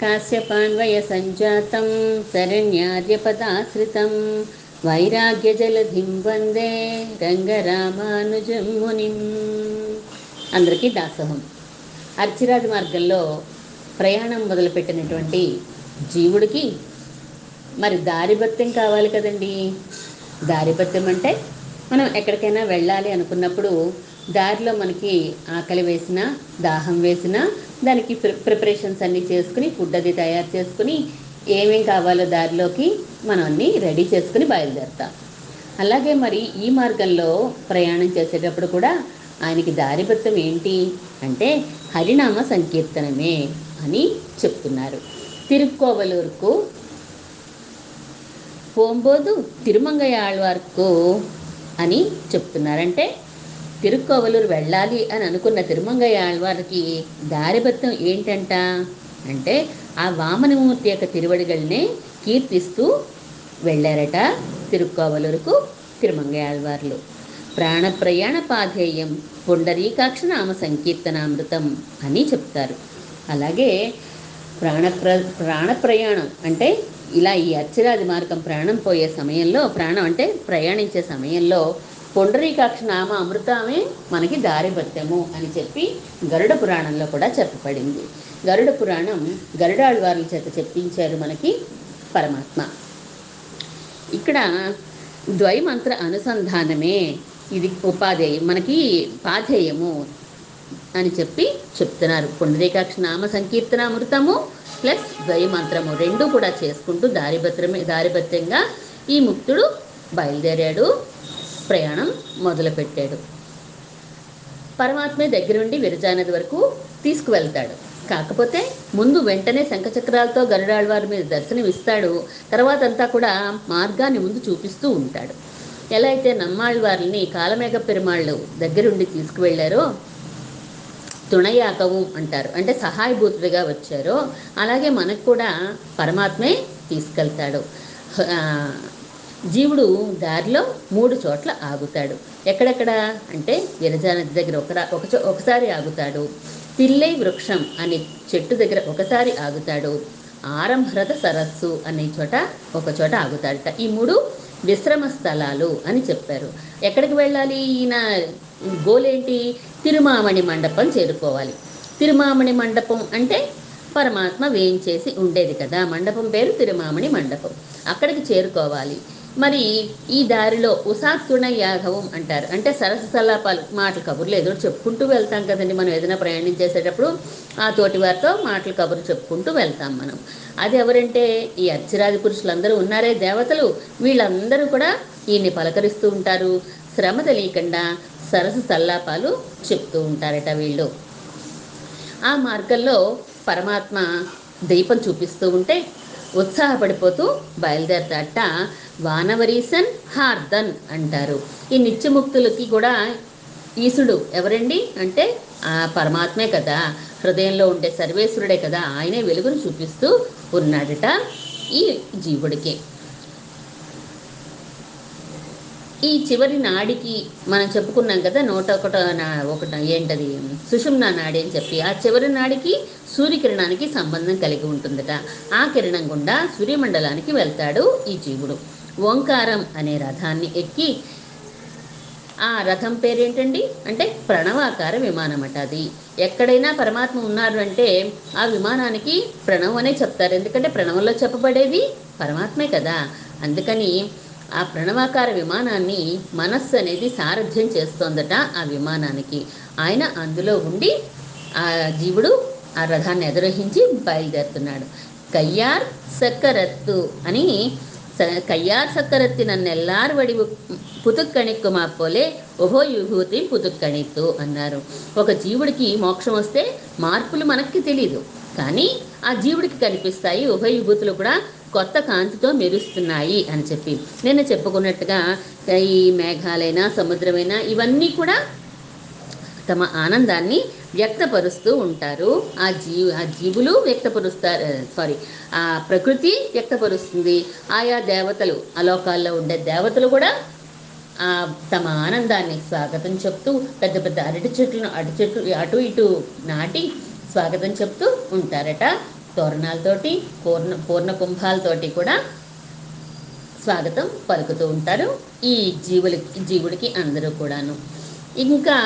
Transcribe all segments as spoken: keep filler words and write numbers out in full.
కాశ్యపాన్వయ సంజాతం శరణ్యార్యపదాశ్రితం వైరాగ్యజలధిం వందే రంగరామానుజం మునిం. అందరికీ దాసోహం. అర్చిరాజు మార్గంలో ప్రయాణం మొదలుపెట్టినటువంటి జీవుడికి మరి దారిభత్యం కావాలి కదండి. దారిభత్యం అంటే మనం ఎక్కడికైనా వెళ్ళాలి అనుకున్నప్పుడు దారిలో మనకి ఆకలి వేసినా దాహం వేసినా దానికి ప్రిపరేషన్స్ అన్నీ చేసుకుని ఫుడ్ అది తయారు చేసుకుని ఏమేం కావాలో దారిలోకి మనం అన్నీ రెడీ చేసుకుని బయలుదేరుతాం. అలాగే మరి ఈ మార్గంలో ప్రయాణం చేసేటప్పుడు కూడా ఆయనకి దారిభత్యం ఏంటి అంటే హరినామ సంకీర్తనమే అని చెప్తున్నారు. తిరుక్కోవలూరుకు పోంబోదు తిరుమంగయాళ్వార్కు అని చెప్తున్నారంటే తిరుక్కోవలూరు వెళ్ళాలి అని అనుకున్న తిరుమంగయాళ్వార్కి దారిభత్యం ఏంటంట అంటే ఆ వామనమూర్తి యొక్క తిరువడిగల్నే కీర్తిస్తూ వెళ్ళారట తిరుక్కోవలూరుకు తిరుమంగయాళ్వార్లు. ప్రాణప్రయాణ పాధేయం పుండరీకాక్ష నామ సంకీర్తనామృతం అని చెప్తారు. అలాగే ప్రాణప్ర ప్రాణప్రయాణం అంటే ఇలా ఈ అర్చిరాది మార్గం ప్రాణం పోయే సమయంలో ప్రాణం అంటే ప్రయాణించే సమయంలో పుండరీకాక్ష నామ అమృతమే మనకి దారిభత్యము అని చెప్పి గరుడ పురాణంలో కూడా చెప్పబడింది. గరుడ పురాణం గరుడాళ్వార్ల చేత చెప్పించారు మనకి పరమాత్మ. ఇక్కడ ద్వైమంత్ర అనుసంధానమే ఇది ఉపాధేయం మనకి పాధేయము అని చెప్పి చెప్తున్నారు. పుండరీకాక్ష నామ సంకీర్తనామృతము ప్లస్ ద్వైమంత్రము రెండు కూడా చేసుకుంటూ దారిభత్రమే దారిభత్యంగా ఈ ముక్తుడు బయలుదేరాడు, ప్రయాణం మొదలుపెట్టాడు. పరమాత్మే దగ్గర నుండి విరజానది వరకు తీసుకువెళ్తాడు. కాకపోతే ముందు వెంటనే శంఖచక్రాలతో గరుడాళ్వారి మీద దర్శనమిస్తాడు. తర్వాత అంతా కూడా మార్గాన్ని ముందు చూపిస్తూ ఉంటాడు. ఎలా అయితే నమ్మాళ్వారిని కాలమేఘ పెరుమాళ్ళు దగ్గరుండి తీసుకువెళ్ళారో తుణయాకవు అంటారు అంటే సహాయభూతుడిగా వచ్చారో అలాగే మనకు కూడా పరమాత్మే తీసుకెళ్తాడు. జీవుడు దారిలో మూడు చోట్ల ఆగుతాడు. ఎక్కడెక్కడ అంటే విరజానది దగ్గర ఒక ఒకసారి ఆగుతాడు, తిల్లై వృక్షం అనే చెట్టు దగ్గర ఒకసారి ఆగుతాడు, ఆరంభరత సరస్సు అనే చోట ఒక చోట ఆగుతాడట. ఈ మూడు విశ్రమ స్థలాలు అని చెప్పారు. ఎక్కడికి వెళ్ళాలి? ఈయన గోలేంటి? తిరుమామణి మండపం చేరుకోవాలి. తిరుమామణి మండపం అంటే పరమాత్మ వేయించేసి ఉండేది కదా, మండపం పేరు తిరుమామణి మండపం. అక్కడికి చేరుకోవాలి. మరి ఈ దారిలో ఉసాత్తుణ యాగవం అంటారు అంటే సరస సల్లాపాలు, మాటలు కబుర్లు ఏదో చెప్పుకుంటూ వెళ్తాం కదండి. మనం ఏదైనా ప్రయాణం చేసేటప్పుడు ఆ తోటి వారితో మాటలు కబుర్లు చెప్పుకుంటూ వెళ్తాం మనం. అది ఎవరంటే ఈ అర్చిరాది పురుషులందరూ ఉన్నారే దేవతలు, వీళ్ళందరూ కూడా ఈయన్ని పలకరిస్తూ ఉంటారు. శ్రమ తెలియకుండా సరస సల్లాపాలు చెప్తూ ఉంటారట వీళ్ళు. ఆ మార్గంలో పరమాత్మ దీపం చూపిస్తూ ఉంటే ఉత్సాహపడిపోతూ బయలుదేరతాట. వానవరీసన్ హార్దన్ అంటారు. ఈ నిత్యముక్తులకి కూడా ఈశుడు ఎవరండి అంటే ఆ పరమాత్మే కదా, హృదయంలో ఉండే సర్వేశ్వరుడే కదా, ఆయనే వెలుగును చూపిస్తూ ఉన్నాడట ఈ జీవుడికి. ఈ చివరి నాడికి మనం చెప్పుకున్నాం కదా నూట ఒకట ఒకట ఏంటది సుషుమ్నా నాడి అని చెప్పి, ఆ చివరి నాడికి సూర్యకిరణానికి సంబంధం కలిగి ఉంటుందట. ఆ కిరణం గుండా సూర్యమండలానికి వెళ్తాడు ఈ జీవుడు. ఓంకారం అనే రథాన్ని ఎక్కి, ఆ రథం పేరేంటండి అంటే ప్రణవాకార విమానం అట అది. ఎక్కడైనా పరమాత్మ ఉన్నారు అంటే ఆ విమానానికి ప్రణవం అనే చెప్తారు, ఎందుకంటే ప్రణవంలో చెప్పబడేది పరమాత్మే కదా. అందుకని ఆ ప్రణవాకార విమానాన్ని మనస్సు అనేది సారథ్యం చేస్తోందట ఆ విమానానికి. ఆయన అందులో ఉండి ఆ జీవుడు ఆ రథాన్ని అధిరోహించి బయలుదేరుతున్నాడు. కయ్యార్ సక్కరత్తు అని కయ్యార్ సక్కరత్తి నన్ను ఎల్లారు వడివు పుతుక్కణిక్కు మా పోలే ఓహో యుభూతి పుతుక్కణిత్తు అన్నారు. ఒక జీవుడికి మోక్షం వస్తే మార్పులు మనకి తెలీదు, కానీ ఆ జీవుడికి కనిపిస్తాయి. ఉభయ విభూతులు కూడా కొత్త కాంతితో మెరుస్తున్నాయి అని చెప్పి నిన్న చెప్పుకున్నట్టుగా ఈ మేఘాలైనా సముద్రమైనా ఇవన్నీ కూడా తమ ఆనందాన్ని వ్యక్తపరుస్తూ ఉంటారు. ఆ జీ ఆ జీవులు వ్యక్తపరుస్తారు సారీ ఆ ప్రకృతి వ్యక్తపరుస్తుంది. ఆయా దేవతలు ఆ లోకాల్లో ఉండే దేవతలు కూడా తమ ఆనందాన్ని స్వాగతం చెప్తూ పెద్ద పెద్ద అరటి చెట్లను అటు చెట్టు అటు ఇటు నాటి స్వాగతం చెప్తూ ఉంటారట. తోరణాలతోటి పూర్ణ పూర్ణ కుంభాలతోటి కూడా స్వాగతం పలుకుతూ ఉంటారు ఈ జీవులకి జీవుడికి అందరూ కూడాను. ఇంకా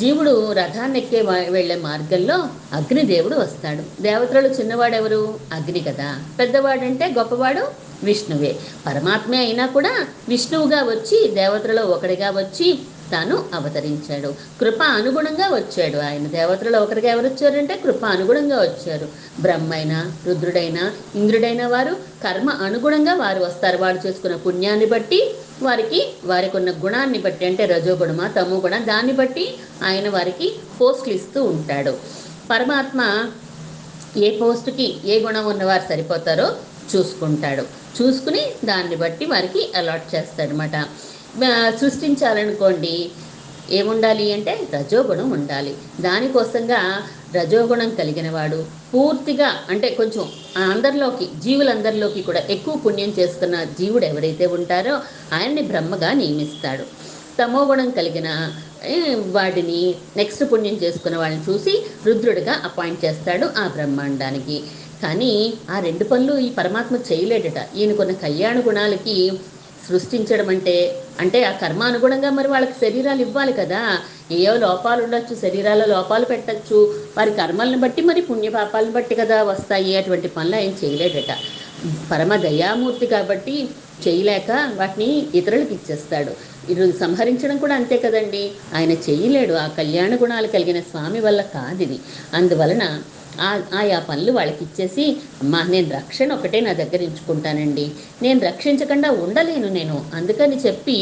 జీవుడు రథాన్ని ఎక్కే వెళ్లే మార్గంలో అగ్నిదేవుడు వస్తాడు. దేవతలు చిన్నవాడెవరు? అగ్ని కదా. పెద్దవాడంటే గొప్పవాడు విష్ణువే. పరమాత్మే అయినా కూడా విష్ణువుగా వచ్చి దేవతలలో ఒకడిగా వచ్చి తాను అవతరించాడు. కృప అనుగుణంగా వచ్చాడు ఆయన. దేవతలలో ఒకరిగా ఎవరు వచ్చారంటే కృప అనుగుణంగా వచ్చారు. బ్రహ్మైనా రుద్రుడైనా ఇంద్రుడైనా వారు కర్మ అనుగుణంగా వారు వస్తారు. వారు చేసుకున్న పుణ్యాన్ని బట్టి వారికి వారికి ఉన్న గుణాన్ని బట్టి, అంటే రజోగుణమా తమో గుణ, దాన్ని బట్టి ఆయన వారికి పోస్టులు ఇస్తూ ఉంటాడు. పరమాత్మ ఏ పోస్టుకి ఏ గుణం ఉన్నవారు సరిపోతారో చూసుకుంటాడు. చూసుకుని దాన్ని బట్టి వారికి అలాట్ చేస్తాడనమాట. సృష్టించాలనుకోండి, ఏముండాలి అంటే రజోగుణం ఉండాలి. దానికోసంగా రజోగుణం కలిగిన వాడు పూర్తిగా, అంటే కొంచెం అందరిలోకి జీవులందరిలోకి కూడా ఎక్కువ పుణ్యం చేసుకున్న జీవుడు ఎవరైతే ఉంటారో ఆయన్ని బ్రహ్మగా నియమిస్తాడు. తమో గుణం కలిగిన వాడిని, నెక్స్ట్ పుణ్యం చేసుకున్న వాళ్ళని చూసి రుద్రుడిగా అపాయింట్ చేస్తాడు ఆ బ్రహ్మాండానికి. కానీ ఆ రెండు పనులు ఈ పరమాత్మ చేయలేడట. ఈయనకున్న కళ్యాణ గుణాలకి సృష్టించడం అంటే అంటే ఆ కర్మానుగుణంగా మరి వాళ్ళకి శరీరాలు ఇవ్వాలి కదా. ఏయో లోపాలు ఉండొచ్చు, శరీరాల్లో లోపాలు పెట్టచ్చు, వారి కర్మలను బట్టి మరి పుణ్యపాపాలను బట్టి కదా వస్తాయి. అటువంటి పనులు ఆయన చేయలేడట. పరమ దయామూర్తి కాబట్టి చేయలేక వాటిని ఇతరులకు ఇచ్చేస్తాడు. ఇది సంహరించడం కూడా అంతే కదండి, ఆయన చేయలేడు. ఆ కళ్యాణ గుణాలు కలిగిన స్వామి వల్ల కాదు ఇది. అందువలన ఆయా పనులు వాళ్ళకి ఇచ్చేసి, అమ్మా నేను రక్షణ ఒకటే నా దగ్గర ఉంచుకుంటానండి, నేను రక్షించకుండా ఉండలేను నేను, అందుకని చెప్పి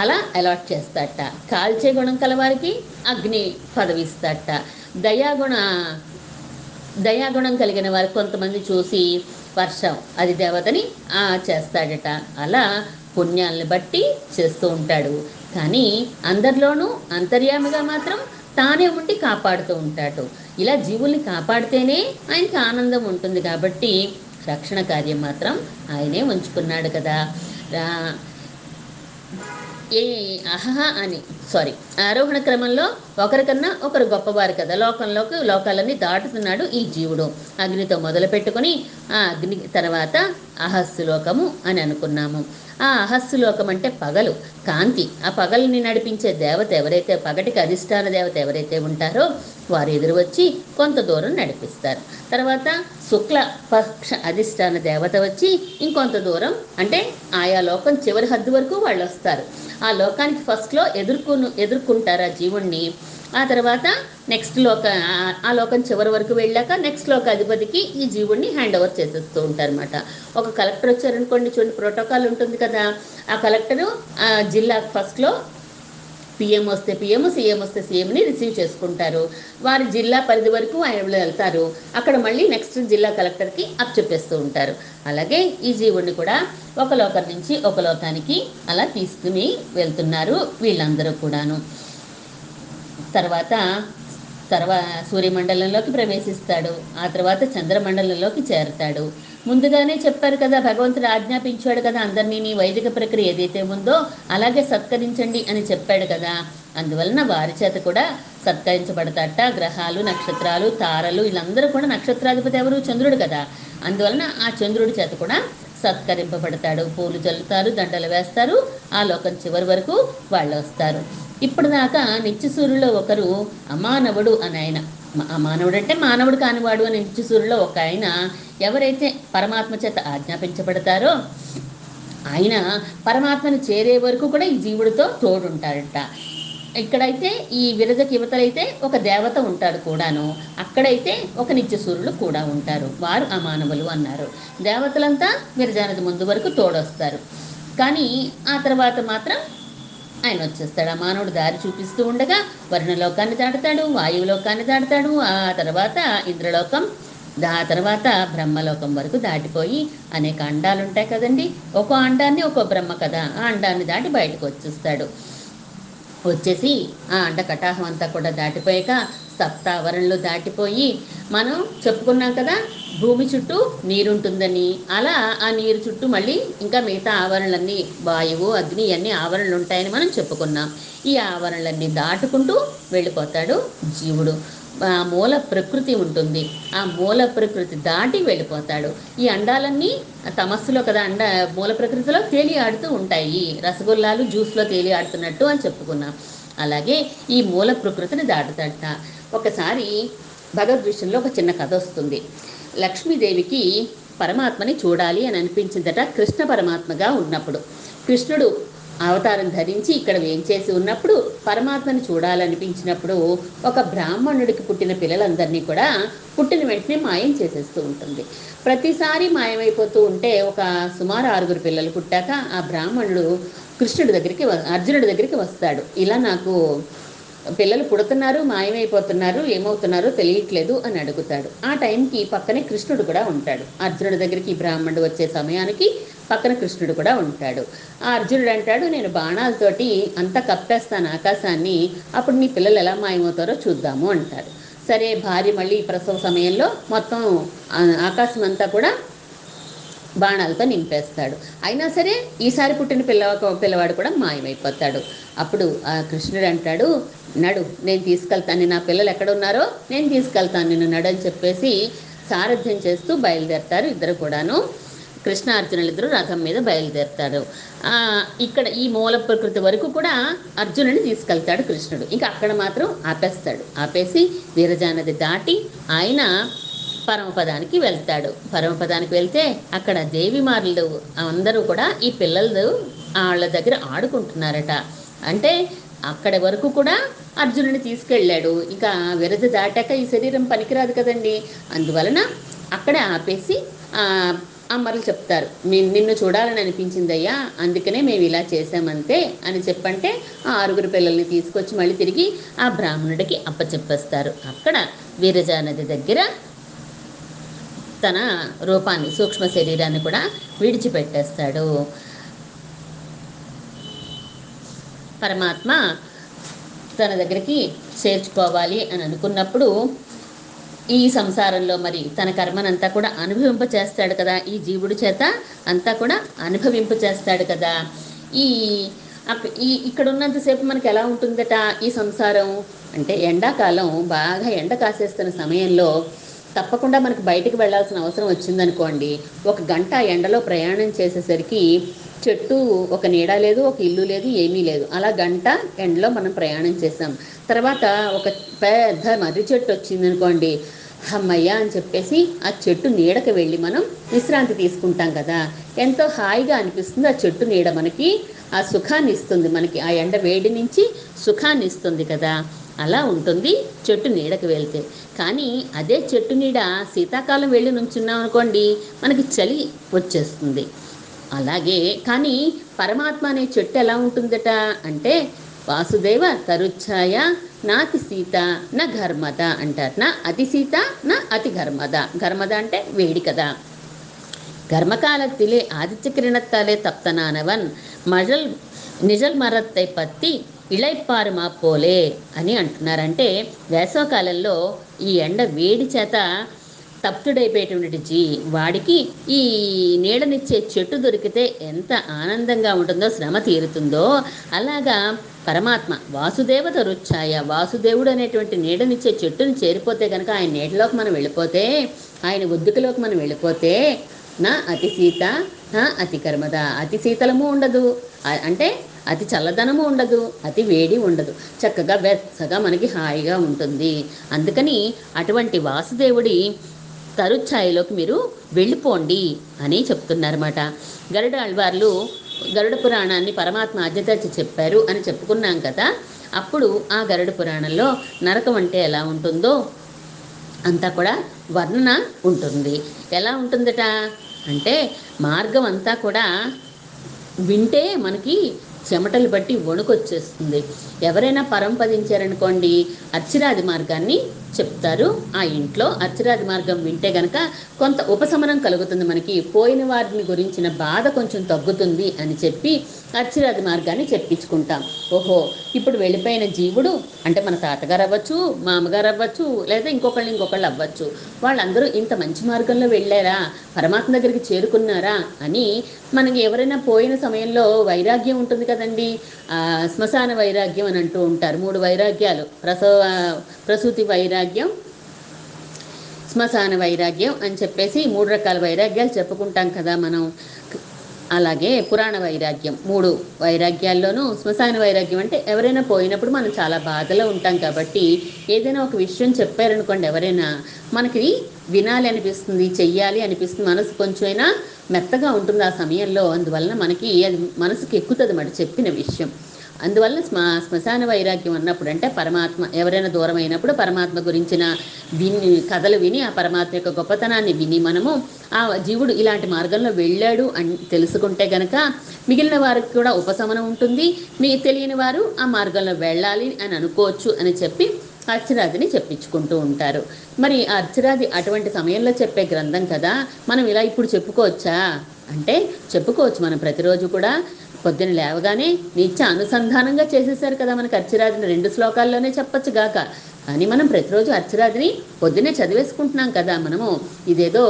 అలా అలాట్ చేస్తాట. కాల్చే గుణం కలవారికి అగ్ని పదవిస్తాట. దయాగుణ దయాగుణం కలిగిన వారు కొంతమంది చూసి వర్షం అది దేవతని చేస్తాడట. అలా పుణ్యాలను బట్టి చేస్తూ ఉంటాడు. కానీ అందరిలోనూ అంతర్యామిగా మాత్రం తానే ఉండి కాపాడుతూ ఉంటాడు. ఇలా జీవుల్ని కాపాడితేనే ఆయనకి ఆనందం ఉంటుంది కాబట్టి రక్షణ కార్యం మాత్రం ఆయనే ఉంచుకున్నాడు కదా. ఏ అహహ అని సారీ ఆరోహణ క్రమంలో ఒకరికన్నా ఒకరు గొప్పవారు కదా. లోకంలోకి లోకాలన్నీ దాటుతున్నాడు ఈ జీవుడు. అగ్నితో మొదలు పెట్టుకుని ఆ అగ్ని తర్వాత అహస్సులోకము అని అనుకున్నాము. ఆ అహస్సులోకం అంటే పగలు, కాంతి. ఆ పగలని నడిపించే దేవత ఎవరైతే, పగటికి అధిష్టాన దేవత ఎవరైతే ఉంటారో వారు ఎదురు వచ్చి కొంత దూరం నడిపిస్తారు. తర్వాత శుక్ల పక్ష అధిష్టాన దేవత వచ్చి ఇంకొంత దూరం, అంటే ఆయా లోకం చివరి హద్దు వరకు వాళ్ళు వస్తారు. ఆ లోకానికి ఫస్ట్లో ఎదుర్కొను ఎదుర్కొంటారు ఆ జీవుణ్ణి. ఆ తర్వాత నెక్స్ట్ లోక ఆ లోకం చివరి వరకు వెళ్ళాక నెక్స్ట్ లోక అధిపతికి ఈ జీవుడిని హ్యాండ్ ఓవర్ చేసేస్తూ ఉంటారన్నమాట. ఒక కలెక్టర్ వచ్చారనుకోండి, చూడండి ప్రోటోకాల్ ఉంటుంది కదా. ఆ కలెక్టరు ఆ జిల్లా ఫస్ట్లో పిఎం వస్తే పిఎం, సీఎం వస్తే సీఎంని రిసీవ్ చేసుకుంటారు. వారి జిల్లా పరిధి వరకు ఆయన వెళ్తారు. అక్కడ మళ్ళీ నెక్స్ట్ జిల్లా కలెక్టర్కి అప్పచెప్పేస్తూ ఉంటారు. అలాగే ఈ జీవుడిని కూడా ఒక లోకం నుంచి ఒక లోకానికి అలా తీసుకుని వెళ్తున్నారు వీళ్ళందరూ కూడాను. తర్వాత తర్వా సూర్యమండలంలోకి ప్రవేశిస్తాడు. ఆ తర్వాత చంద్రమండలంలోకి చేరతాడు. ముందుగానే చెప్పారు కదా, భగవంతుడు ఆజ్ఞాపించాడు కదా అందరినీ, వైదిక ప్రక్రియ ఏదైతే ఉందో అలాగే సత్కరించండి అని చెప్పాడు కదా. అందువలన వారి చేత కూడా సత్కరించబడతాట. గ్రహాలు, నక్షత్రాలు, తారలు, వీళ్ళందరూ కూడా నక్షత్రాధిపతి ఎవరు? చంద్రుడు కదా. అందువలన ఆ చంద్రుడి చేత కూడా సత్కరింపబడతాడు. పూలు చల్లుతారు, దండలు వేస్తారు. ఆ లోకం చివరి వరకు వాళ్ళు వస్తారు. ఇప్పుడు దాకా నిత్యసూరులో ఒకరు అమానవుడు అని ఆయన, అమానవుడు అంటే మానవుడు కానివాడు అని నిత్యసూరులో ఒక ఆయన, ఎవరైతే పరమాత్మ చేత ఆజ్ఞాపించబడతారో ఆయన పరమాత్మను చేరే వరకు కూడా ఈ జీవుడితో తోడుంటారట. ఇక్కడైతే ఈ విరజకి యువతలైతే ఒక దేవత ఉంటాడు కూడాను, అక్కడైతే ఒక నిత్యసూరులు కూడా ఉంటారు. వారు అమానవులు అన్నారు. దేవతలంతా విరజానది ముందు వరకు తోడొస్తారు. కానీ ఆ తర్వాత మాత్రం ఆయన వచ్చేస్తాడు. ఆ మానవుడు దారి చూపిస్తూ ఉండగా వర్ణలోకాన్ని దాటుతాడు, వాయువులోకాన్ని దాటుతాడు. ఆ తర్వాత ఇంద్రలోకం, ఆ తర్వాత బ్రహ్మలోకం వరకు దాటిపోయి అనేక అండాలు ఉంటాయి కదండి. ఒక్కో అండాన్ని ఒక్కో బ్రహ్మ కదా, ఆ అండాన్ని దాటి బయటకు వచ్చేస్తాడు. వచ్చేసి ఆ అండ కటాహం అంతా కూడా దాటిపోయాక సప్తావరణలు దాటిపోయి, మనం చెప్పుకున్నాం కదా భూమి చుట్టూ నీరుంటుందని, అలా ఆ నీరు చుట్టూ మళ్ళీ ఇంకా మిగతా ఆవరణలన్నీ వాయువు అగ్ని అన్ని ఆవరణలు ఉంటాయని మనం చెప్పుకున్నాం. ఈ ఆవరణలన్నీ దాటుకుంటూ వెళ్ళిపోతాడు జీవుడు. మూల ప్రకృతి ఉంటుంది. ఆ మూల ప్రకృతి దాటి వెళ్ళిపోతాడు. ఈ అండాలన్నీ తమస్సులో కదా అండ మూల ప్రకృతిలో తేలియాడుతూ ఉంటాయి, రసగుల్లాలు జ్యూస్లో తేలియాడుతున్నట్టు అని చెప్పుకున్నాం. అలాగే ఈ మూల ప్రకృతిని దాటుతాడట. ఒకసారి భగవద్గీతలో ఒక చిన్న కథ వస్తుంది. లక్ష్మీదేవికి పరమాత్మని చూడాలి అని అనిపించిందట కృష్ణ పరమాత్మగా ఉన్నప్పుడు. కృష్ణుడు అవతారం ధరించి ఇక్కడ ఏం చేసి ఉన్నప్పుడు పరమాత్మని చూడాలనిపించినప్పుడు ఒక బ్రాహ్మణుడికి పుట్టిన పిల్లలందరినీ కూడా పుట్టిన వెంటనే మాయం చేసేస్తూ ఉంటుంది. ప్రతిసారి మాయమైపోతూ ఉంటే ఒక సుమారు ఆరుగురు పిల్లలు పుట్టాక ఆ బ్రాహ్మణుడు కృష్ణుడి దగ్గరికి అర్జునుడి దగ్గరికి వస్తాడు. ఇలా నాకు పిల్లలు పుడుతున్నారు, మాయమైపోతున్నారు, ఏమవుతున్నారో తెలియట్లేదు అని అడుగుతాడు. ఆ టైంకి పక్కనే కృష్ణుడు కూడా ఉంటాడు. అర్జునుడి దగ్గరికి బ్రాహ్మణుడు వచ్చే సమయానికి పక్కన కృష్ణుడు కూడా ఉంటాడు. ఆ అర్జునుడు అంటాడు, నేను బాణాలతోటి అంతా కప్పేస్తాను ఆకాశాన్ని, అప్పుడు నీ పిల్లలు ఎలా మాయమవుతారో చూద్దాము అంటాడు. సరే భార్య మళ్ళీ ప్రసవ సమయంలో మొత్తం ఆకాశం అంతా కూడా బాణాలతో నింపేస్తాడు. అయినా సరే ఈసారి పుట్టిన పిల్ల పిల్లవాడు కూడా మాయమైపోతాడు. అప్పుడు ఆ కృష్ణుడు అంటాడు, నడు నేను తీసుకెళ్తాను, నా పిల్లలు ఎక్కడున్నారో నేను తీసుకెళ్తాను, నేను నడు అని చెప్పేసి సారథ్యం చేస్తూ బయలుదేరతారు ఇద్దరు కూడాను. కృష్ణార్జునులు ఇద్దరు రథం మీద బయలుదేరతారు. ఇక్కడ ఈ మూల ప్రకృతి వరకు కూడా అర్జునుడిని తీసుకెళ్తాడు కృష్ణుడు. ఇంకా అక్కడ మాత్రం ఆపేస్తాడు. ఆపేసి నీరజానది దాటి ఆయన పరమపదానికి వెళ్తాడు. పరమపదానికి వెళ్తే అక్కడ దేవిమార్లు అందరూ కూడా ఈ పిల్లలు వాళ్ళ దగ్గర ఆడుకుంటున్నారట. అంటే అక్కడి వరకు కూడా అర్జునుడిని తీసుకెళ్ళాడు. ఇక విరజ దాటాక ఈ శరీరం పనికిరాదు కదండి, అందువలన అక్కడే ఆపేసి అమ్మలు చెప్తారు, నిన్ను చూడాలని అనిపించిందయ్యా అందుకనే మేము ఇలా చేసామంతే అని చెప్పంటే ఆ ఆరుగురు పిల్లల్ని తీసుకొచ్చి మళ్ళీ తిరిగి ఆ బ్రాహ్మణుడికి అప్పచెప్పేస్తారు. అక్కడ వీరజానది దగ్గర తన రూపాన్ని సూక్ష్మ శరీరాన్ని కూడా విడిచిపెట్టేస్తాడు. పరమాత్మ తన దగ్గరికి చేర్చుకోవాలి అని అనుకున్నప్పుడు ఈ సంసారంలో మరి తన కర్మనంతా కూడా అనుభవింప చేస్తాడు కదా, ఈ జీవుడి చేత అంతా కూడా అనుభవింప చేస్తాడు కదా. ఈ ఈ ఇక్కడ ఉన్నంతసేపు మనకి ఎలా ఉంటుందట ఈ సంసారం అంటే, ఎండాకాలం బాగా ఎండ కాసేస్తున్న సమయంలో తప్పకుండా మనకు బయటకు వెళ్లాల్సిన అవసరం వచ్చిందనుకోండి, ఒక గంట ఎండలో ప్రయాణం చేసేసరికి చెట్టు ఒక నీడ లేదు, ఒక ఇల్లు లేదు, ఏమీ లేదు. అలా గంట ఎండలో మనం ప్రయాణం చేసాం. తర్వాత ఒక పెద్ద మర్రి చెట్టు వచ్చిందనుకోండి, అమ్మయ్య అని చెప్పేసి ఆ చెట్టు నీడకి వెళ్ళి మనం విశ్రాంతి తీసుకుంటాం కదా, ఎంతో హాయిగా అనిపిస్తుంది. ఆ చెట్టు నీడ మనకి ఆ సుఖాన్ని ఇస్తుంది, మనకి ఆ ఎండ వేడి నుంచి సుఖాన్ని ఇస్తుంది కదా. అలా ఉంటుంది చెట్టు నీడకు వెళ్తే. కానీ అదే చెట్టు నీడ శీతాకాలం వెళ్ళి నుంచున్నాం అనుకోండి, మనకి చలి వచ్చేస్తుంది. అలాగే కానీ పరమాత్మ అనే చెట్టు ఎలా ఉంటుందట అంటే, వాసుదేవ తరుఛాయ నాతి సీత నా ఘర్మద అంటారు. నా అతి సీత నా అతి ఘర్మద. ఘర్మద అంటే వేడి కదా. ఘర్మకాలత్తిలే ఆదిత్య కిరణత్తాలే తప్తనానవన్ మజల్ నిజల్ మరత్తై పత్తి ఇళైపారు మా పోలే అని అంటున్నారంటే, వేసవకాలంలో ఈ ఎండ వేడి చేత తప్తుడైపోయేటువంటి జీ వాడికి ఈ నీడనిచ్చే చెట్టు దొరికితే ఎంత ఆనందంగా ఉంటుందో, శ్రమ తీరుతుందో. అలాగా పరమాత్మ వాసుదేవత రుచ్ఛాయ, వాసుదేవుడు అనేటువంటి నీడనిచ్చే చెట్టుని చేరిపోతే కనుక, ఆయన నీడలోకి మనం వెళ్ళిపోతే, ఆయన ఒద్దుకలోకి మనం వెళ్ళిపోతే, నా అతి సీత నా అతి కర్మద, అతి శీతలము ఉండదు, అంటే అతి చల్లదనము ఉండదు, అతి వేడి ఉండదు, చక్కగా వెచ్చగా మనకి హాయిగా ఉంటుంది. అందుకని అటువంటి వాసుదేవుడి తరుఛాయలోకి మీరు వెళ్ళిపోండి అని చెప్తున్నారన్నమాట. గరుడ ఆళ్వార్లు గరుడ పురాణాన్ని పరమాత్మ ఆజ్ఞతచ్చి చెప్పారు అని చెప్పుకున్నాం కదా. అప్పుడు ఆ గరుడ పురాణంలో నరకం అంటే ఎలా ఉంటుందో అంతా కూడా వర్ణన ఉంటుంది. ఎలా ఉంటుందట అంటే, మార్గం అంతా కూడా వింటే మనకి చెమటలు బట్టి వణుకొచ్చేస్తుంది. ఎవరైనా పరంపదించారనుకోండి, అర్చిరాది మార్గాన్ని చెప్తారు ఆ ఇంట్లో. అర్చిరాది మార్గం వింటే కనుక కొంత ఉపశమనం కలుగుతుంది, మనకి పోయిన వారిని గురించిన బాధ కొంచెం తగ్గుతుంది అని చెప్పి అచ్చిరాది మార్గాన్ని చెప్పించుకుంటాం. ఓహో, ఇప్పుడు వెళ్ళిపోయిన జీవుడు అంటే మన తాతగారు అవ్వచ్చు, మా అమ్మగారు అవ్వచ్చు, లేదా ఇంకొకళ్ళు ఇంకొకళ్ళు అవ్వచ్చు, వాళ్ళందరూ ఇంత మంచి మార్గంలో వెళ్ళారా, పరమాత్మ దగ్గరికి చేరుకున్నారా అని మనకి ఎవరైనా పోయిన సమయంలో వైరాగ్యం ఉంటుంది కదండి, శ్మశాన వైరాగ్యం అని అంటూ ఉంటారు. మూడు వైరాగ్యాలు: ప్రసవ ప్రసూతి వైరాగ్యం, శ్మశాన వైరాగ్యం అని చెప్పేసి మూడు రకాల వైరాగ్యాలు చెప్పుకుంటాం కదా మనం. అలాగే పురాణ వైరాగ్యం, మూడు వైరాగ్యాల్లోనూ శ్మశాన వైరాగ్యం అంటే ఎవరైనా పోయినప్పుడు మనం చాలా బాధలో ఉంటాం కాబట్టి ఏదైనా ఒక విషయం చెప్పారనుకోండి ఎవరైనా, మనకి వినాలి అనిపిస్తుంది, చెయ్యాలి అనిపిస్తుంది, మనసు కొంచెమైనా మెత్తగా ఉంటుంది ఆ సమయంలో. అందువలన మనకి అది మనసుకి ఎక్కుతుంది మాట చెప్పిన విషయం. అందువల్ల స్మ శ్మశాన వైరాగ్యం అన్నప్పుడు అంటే పరమాత్మ, ఎవరైనా దూరం అయినప్పుడు పరమాత్మ గురించిన విని కథలు విని ఆ పరమాత్మ యొక్క గొప్పతనాన్ని విని మనము ఆ జీవుడు ఇలాంటి మార్గంలో వెళ్ళాడు అని తెలుసుకుంటే గనక మిగిలిన వారికి కూడా ఉపశమనం ఉంటుంది, మీ తెలియని వారు ఆ మార్గంలో వెళ్ళాలి అని అనుకోవచ్చు అని చెప్పి అర్చరాదిని చెప్పించుకుంటూ ఉంటారు. మరి ఆ అర్చరాది అటువంటి సమయంలో చెప్పే గ్రంథం కదా, మనం ఇలా ఇప్పుడు చెప్పుకోవచ్చా అంటే చెప్పుకోవచ్చు. మనం ప్రతిరోజు కూడా పొద్దున లేవగానే నిత్య అనుసంధానంగా చేసేసారు కదా మనకు అర్చరాదిని, రెండు శ్లోకాల్లోనే చెప్పచ్చు గాక. కానీ మనం ప్రతిరోజు అర్చరాదిని పొద్దునే చదివేసుకుంటున్నాం కదా మనము. ఇదేదో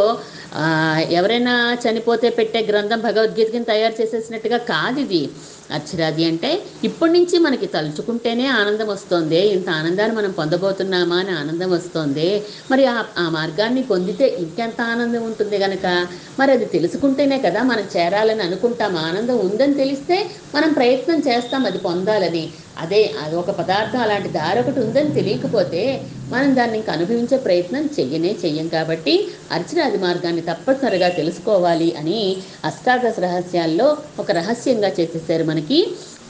ఎవరైనా చనిపోతే పెట్టే గ్రంథం భగవద్గీతని తయారు చేసేసినట్టుగా కాదు ఇది. అర్చరాది అంటే ఇప్పటి నుంచి మనకి తలుచుకుంటేనే ఆనందం వస్తుంది, ఇంత ఆనందాన్ని మనం పొందబోతున్నామా అని ఆనందం వస్తుంది. మరి ఆ ఆ మార్గాన్ని పొందితే ఇంకెంత ఆనందం ఉంటుంది కనుక మరి అది తెలుసుకుంటేనే కదా మనం చేరాలని అనుకుంటాం. ఆనందం ఉందని తెలిస్తే మనం ప్రయత్నం చేస్తాం అది పొందాలని. అదే అది ఒక పదార్థం, అలాంటి దారి ఒకటి ఉందని తెలియకపోతే మనం దాన్ని ఇంకా అనుభవించే ప్రయత్నం చెయ్యనే చెయ్యం. కాబట్టి అర్చనాది మార్గాన్ని తప్పనిసరిగా తెలుసుకోవాలి అని అష్టాదశ రహస్యాల్లో ఒక రహస్యంగా చేసేసారు మనకి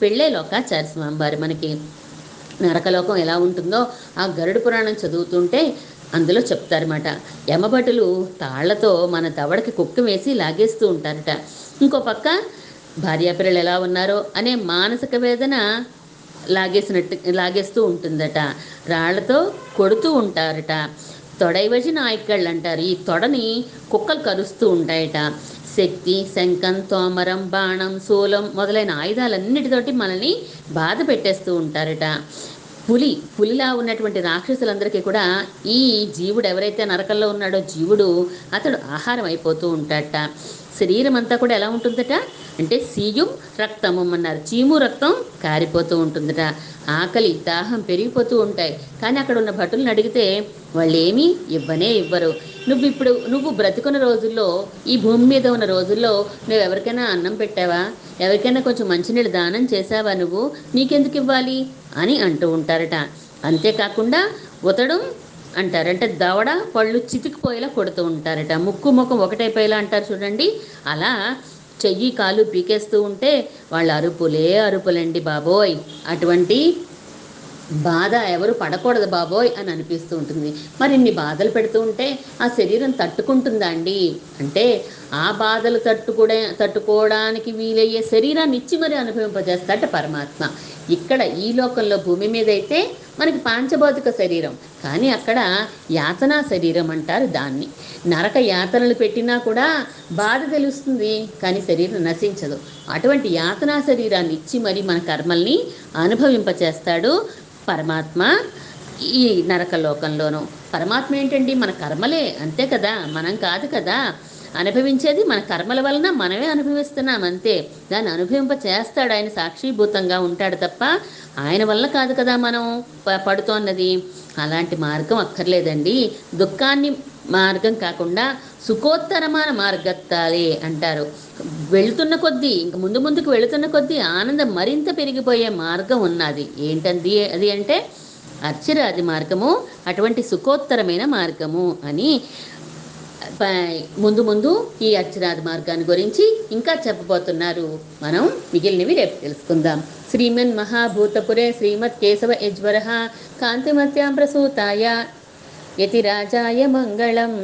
పెళ్ళేలోకాచార్య స్వామివారు. మనకి నరకలోకం ఎలా ఉంటుందో ఆ గరుడ పురాణం చదువుతుంటే అందులో చెప్తారన్నమాట. యమభటులు తాళ్లతో మన దవడకి కుక్కు వేసి లాగేస్తూ ఉంటారట. ఇంకో పక్క భార్యాపిల్లలు ఎలా ఉన్నారో అనే మానసిక వేదన లాగేసినట్టు లాగేస్తూ ఉంటుందట. రాళ్లతో కొడుతూ ఉంటారట. తొడైవజి నాయకళ్ళు అంటారు. ఈ తొడని కుక్కలు కరుస్తూ ఉంటాయట. శక్తి, శంఖం, తోమరం, బాణం, శూలం మొదలైన ఆయుధాలన్నిటితోటి మనల్ని బాధ పెట్టేస్తూ ఉంటారట. పులి పులిలా ఉన్నటువంటి రాక్షసులందరికీ కూడా ఈ జీవుడు ఎవరైతే నరకంలో ఉన్నాడో జీవుడు అతడు ఆహారం అయిపోతూ ఉంటాడట. శరీరం అంతా కూడా ఎలా ఉంటుందట అంటే సీయం రక్తము అన్నారు, చీము రక్తం కారిపోతూ ఉంటుందట. ఆకలి, దాహం పెరిగిపోతూ ఉంటాయి. కానీ అక్కడ ఉన్న భటులను అడిగితే వాళ్ళేమీ ఇవ్వనే ఇవ్వరు. నువ్వు ఇప్పుడు నువ్వు బ్రతికున్న రోజుల్లో, ఈ భూమి మీద ఉన్న రోజుల్లో నువ్వు ఎవరికైనా అన్నం పెట్టావా, ఎవరికైనా కొంచెం మంచినీళ్ళు దానం చేసావా, నువ్వు నీకెందుకు ఇవ్వాలి అని అంటూ ఉంటారట. అంతేకాకుండా ఉతడం అంటారు అంటే దవడ పళ్ళు చితికిపోయేలా కొడుతూ ఉంటారట. ముక్కు ముఖం ఒకటైపోయేలా అంటారు చూడండి. అలా చెయ్యి కాలు పీకేస్తూ ఉంటే వాళ్ళ అరుపులే అరుపులండి బాబోయ్. అటువంటి బాధ ఎవరు పడకూడదు బాబోయ్ అని అనిపిస్తూ ఉంటుంది. మరి ఇన్ని బాధలు పెడుతూ ఉంటే ఆ శరీరం తట్టుకుంటుందా అండి అంటే ఆ బాధలు తట్టుకునే తట్టుకోవడానికి వీలయ్యే శరీరాన్ని ఇచ్చి మరి అనుభవింపజేస్తాడట పరమాత్మ. ఇక్కడ ఈ లోకంలో భూమి మీద అయితే మనకి పాంచభౌతిక శరీరం, కానీ అక్కడ యాతనా శరీరం అంటారు దాన్ని. నరక యాతనలు పెట్టినా కూడా బాధ తెలుస్తుంది కానీ శరీరం నశించదు. అటువంటి యాతనా శరీరాన్ని ఇచ్చి మరి మన కర్మల్ని అనుభవింపచేస్తాడు పరమాత్మ ఈ నరకలోకంలోనూ. పరమాత్మ ఏంటండి, మన కర్మలే అంతే కదా, మనం కాదు కదా అనుభవించేది. మన కర్మల వలన మనమే అనుభవిస్తున్నాం అంతే. దాన్ని అనుభవింప చేస్తాడు ఆయన, సాక్షిభూతంగా ఉంటాడు తప్ప ఆయన వల్ల కాదు కదా మనం పడుతోన్నది. అలాంటి మార్గం అక్కర్లేదండి. దుఃఖాన్ని మార్గం కాకుండా సుఖోత్తరమైన మార్గత్తాలే అంటారు. వెళుతున్న కొద్దీ, ఇంక ముందు ముందుకు వెళుతున్న కొద్దీ ఆనందం మరింత పెరిగిపోయే మార్గం ఉన్నది. ఏంటది అది అంటే అర్చరాది మార్గము, అటువంటి సుఖోత్తరమైన మార్గము అని. ముందు ముందు ఈ అర్చనాది మార్గాన్ని గురించి ఇంకా చెప్పబోతున్నారు. మనం మిగిలినవి రేపు తెలుసుకుందాం. శ్రీమన్ మహాభూతపురే శ్రీమత్ కేశవ యజ్వరః కాంతిమత్యాం ప్రసూతాయ యతిరాజాయ మంగళం.